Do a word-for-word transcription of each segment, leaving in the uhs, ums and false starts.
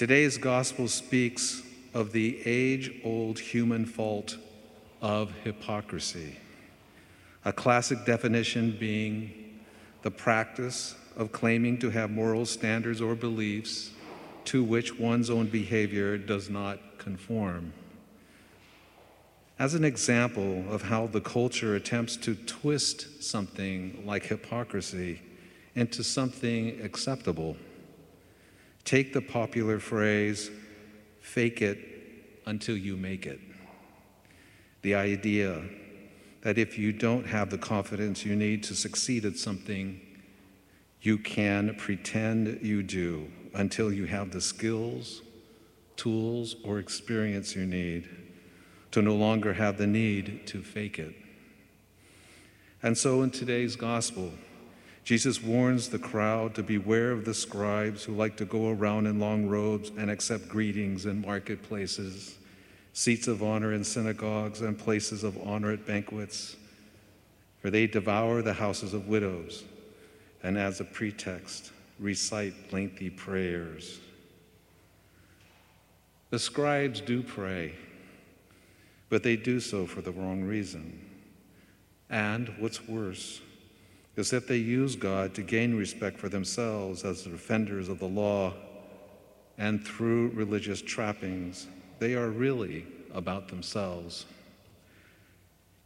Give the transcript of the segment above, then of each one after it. Today's gospel speaks of the age-old human fault of hypocrisy, a classic definition being the practice of claiming to have moral standards or beliefs to which one's own behavior does not conform. As an example of how the culture attempts to twist something like hypocrisy into something acceptable, take the popular phrase, "fake it until you make it." The idea that if you don't have the confidence you need to succeed at something, you can pretend you do until you have the skills, tools, or experience you need to no longer have the need to fake it. And so in today's gospel, Jesus warns the crowd to beware of the scribes who like to go around in long robes and accept greetings in marketplaces, seats of honor in synagogues, and places of honor at banquets, for they devour the houses of widows, and as a pretext, recite lengthy prayers. The scribes do pray, but they do so for the wrong reason. And what's worse is that they use God to gain respect for themselves as the defenders of the law, and through religious trappings, they are really about themselves.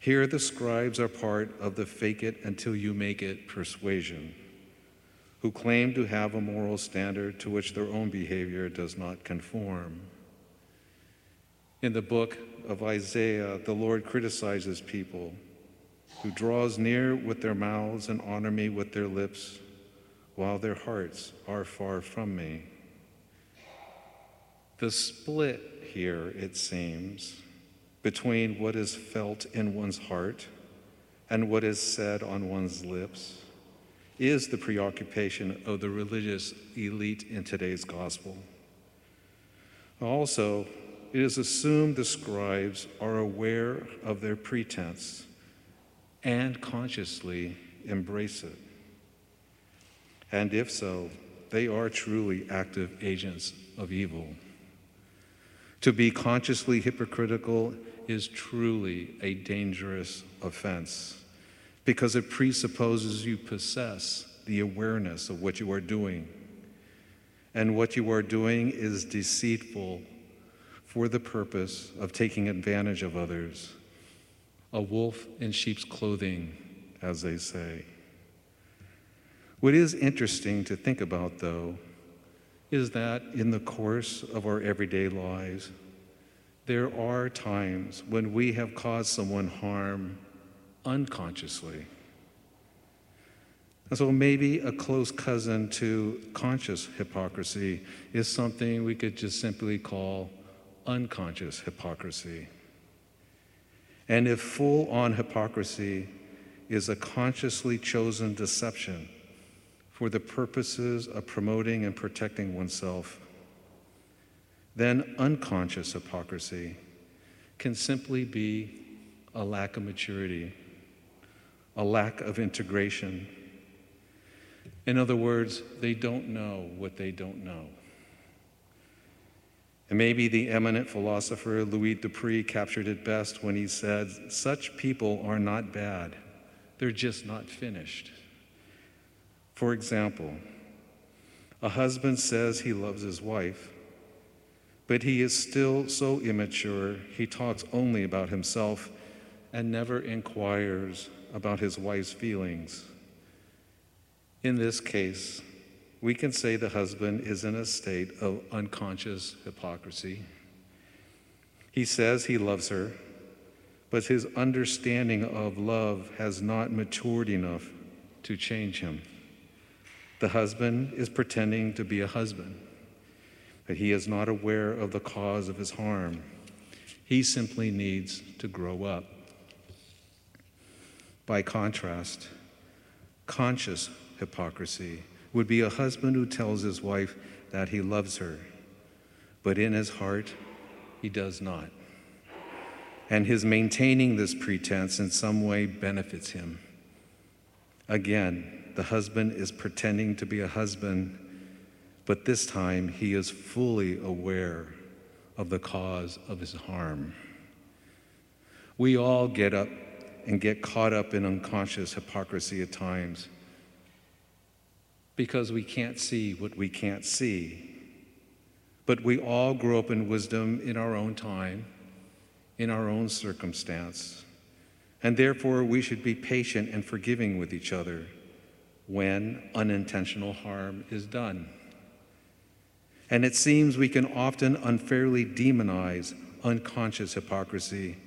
Here, the scribes are part of the fake it until you make it persuasion, who claim to have a moral standard to which their own behavior does not conform. In the book of Isaiah, the Lord criticizes people who draws near with their mouths and honor me with their lips, while their hearts are far from me. The split here, it seems, between what is felt in one's heart and what is said on one's lips is the preoccupation of the religious elite in today's gospel. Also, it is assumed the scribes are aware of their pretense and consciously embrace it. And if so, they are truly active agents of evil. To be consciously hypocritical is truly a dangerous offense, because it presupposes you possess the awareness of what you are doing. And what you are doing is deceitful for the purpose of taking advantage of others. A wolf in sheep's clothing, as they say. What is interesting to think about, though, is that in the course of our everyday lives, there are times when we have caused someone harm unconsciously. And so maybe a close cousin to conscious hypocrisy is something we could just simply call unconscious hypocrisy. And if full-on hypocrisy is a consciously chosen deception for the purposes of promoting and protecting oneself, then unconscious hypocrisy can simply be a lack of maturity, a lack of integration. In other words, they don't know what they don't know. And maybe the eminent philosopher Louis Dupree captured it best when he said, "Such people are not bad, they're just not finished." For example, a husband says he loves his wife, but he is still so immature he talks only about himself and never inquires about his wife's feelings. In this case, we can say the husband is in a state of unconscious hypocrisy. He says he loves her, but his understanding of love has not matured enough to change him. The husband is pretending to be a husband, but he is not aware of the cause of his harm. He simply needs to grow up. By contrast, conscious hypocrisy would be a husband who tells his wife that he loves her, but in his heart, he does not. And his maintaining this pretense in some way benefits him. Again, the husband is pretending to be a husband, but this time he is fully aware of the cause of his harm. We all get up and get caught up in unconscious hypocrisy at times because we can't see what we can't see. But we all grow up in wisdom in our own time, in our own circumstance, and therefore we should be patient and forgiving with each other when unintentional harm is done. And it seems we can often unfairly demonize unconscious hypocrisy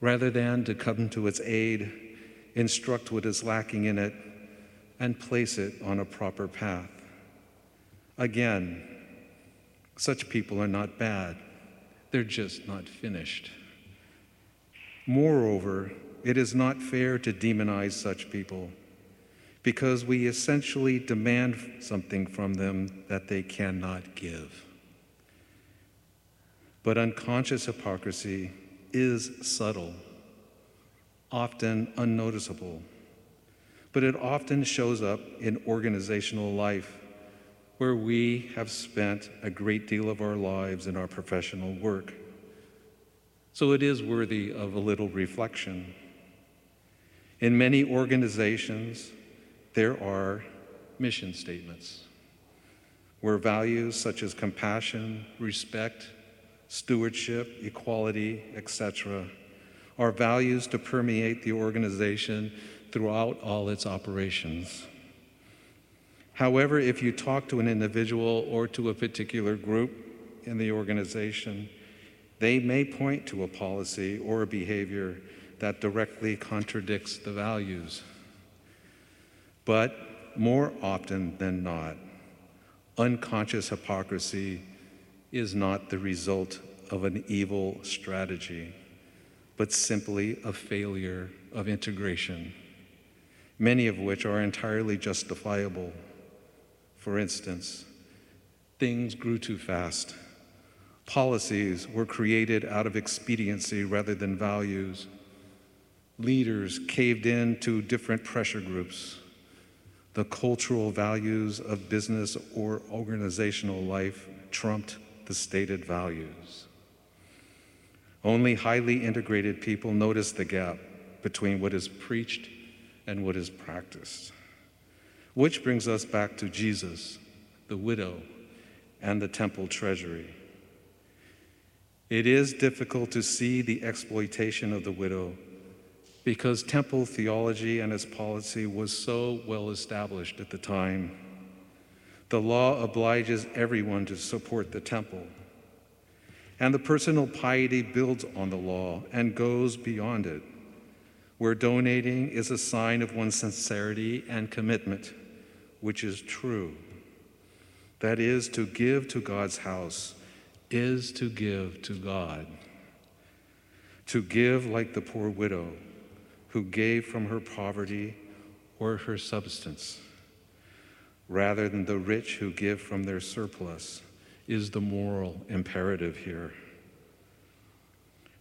rather than to come to its aid, instruct what is lacking in it, and place it on a proper path. Again, such people are not bad. They're just not finished. Moreover, it is not fair to demonize such people because we essentially demand something from them that they cannot give. But unconscious hypocrisy is subtle, often unnoticeable, but it often shows up in organizational life where we have spent a great deal of our lives in our professional work. So it is worthy of a little reflection. In many organizations, there are mission statements where values such as compassion, respect, stewardship, equality, et cetera, are values to permeate the organization throughout all its operations. However, if you talk to an individual or to a particular group in the organization, they may point to a policy or a behavior that directly contradicts the values. But more often than not, unconscious hypocrisy is not the result of an evil strategy, but simply a failure of integration, many of which are entirely justifiable. For instance, things grew too fast. Policies were created out of expediency rather than values. Leaders caved in to different pressure groups. The cultural values of business or organizational life trumped the stated values. Only highly integrated people notice the gap between what is preached and what is practiced. Which brings us back to Jesus, the widow, and the temple treasury. It is difficult to see the exploitation of the widow because temple theology and its policy was so well established at the time. The law obliges everyone to support the temple, and the personal piety builds on the law and goes beyond it, where donating is a sign of one's sincerity and commitment, which is true. That is, to give to God's house is to give to God. To give like the poor widow who gave from her poverty or her substance, rather than the rich who give from their surplus, is the moral imperative here.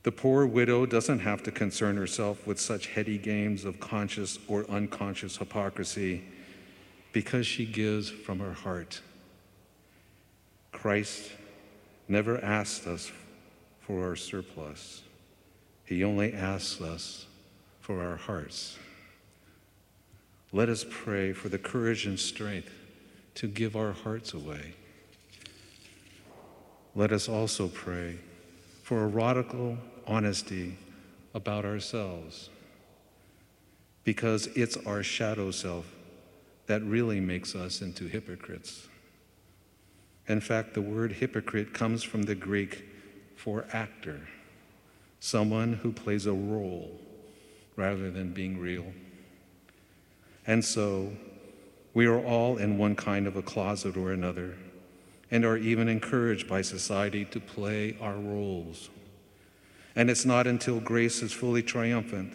The poor widow doesn't have to concern herself with such heady games of conscious or unconscious hypocrisy because she gives from her heart. Christ never asked us for our surplus. He only asks us for our hearts. Let us pray for the courage and strength to give our hearts away. Let us also pray for a radical honesty about ourselves, because it's our shadow self that really makes us into hypocrites. In fact, the word hypocrite comes from the Greek for actor, someone who plays a role rather than being real. And so, we are all in one kind of a closet or another, and are even encouraged by society to play our roles. And it's not until grace is fully triumphant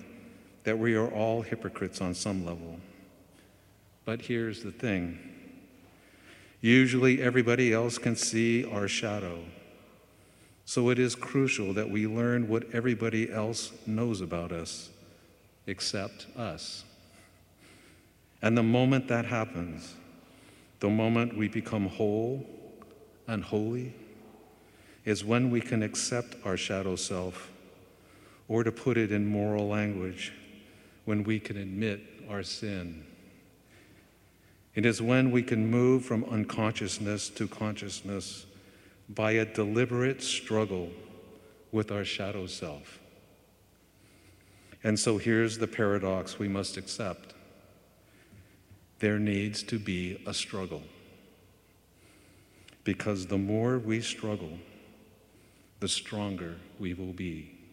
that we are all hypocrites on some level. But here's the thing. Usually everybody else can see our shadow. So it is crucial that we learn what everybody else knows about us, except us. And the moment that happens, The moment we become whole and holy is when we can accept our shadow self, or to put it in moral language, when we can admit our sin. It is when we can move from unconsciousness to consciousness by a deliberate struggle with our shadow self. And so here's the paradox we must accept. There needs to be a struggle, because the more we struggle, the stronger we will be.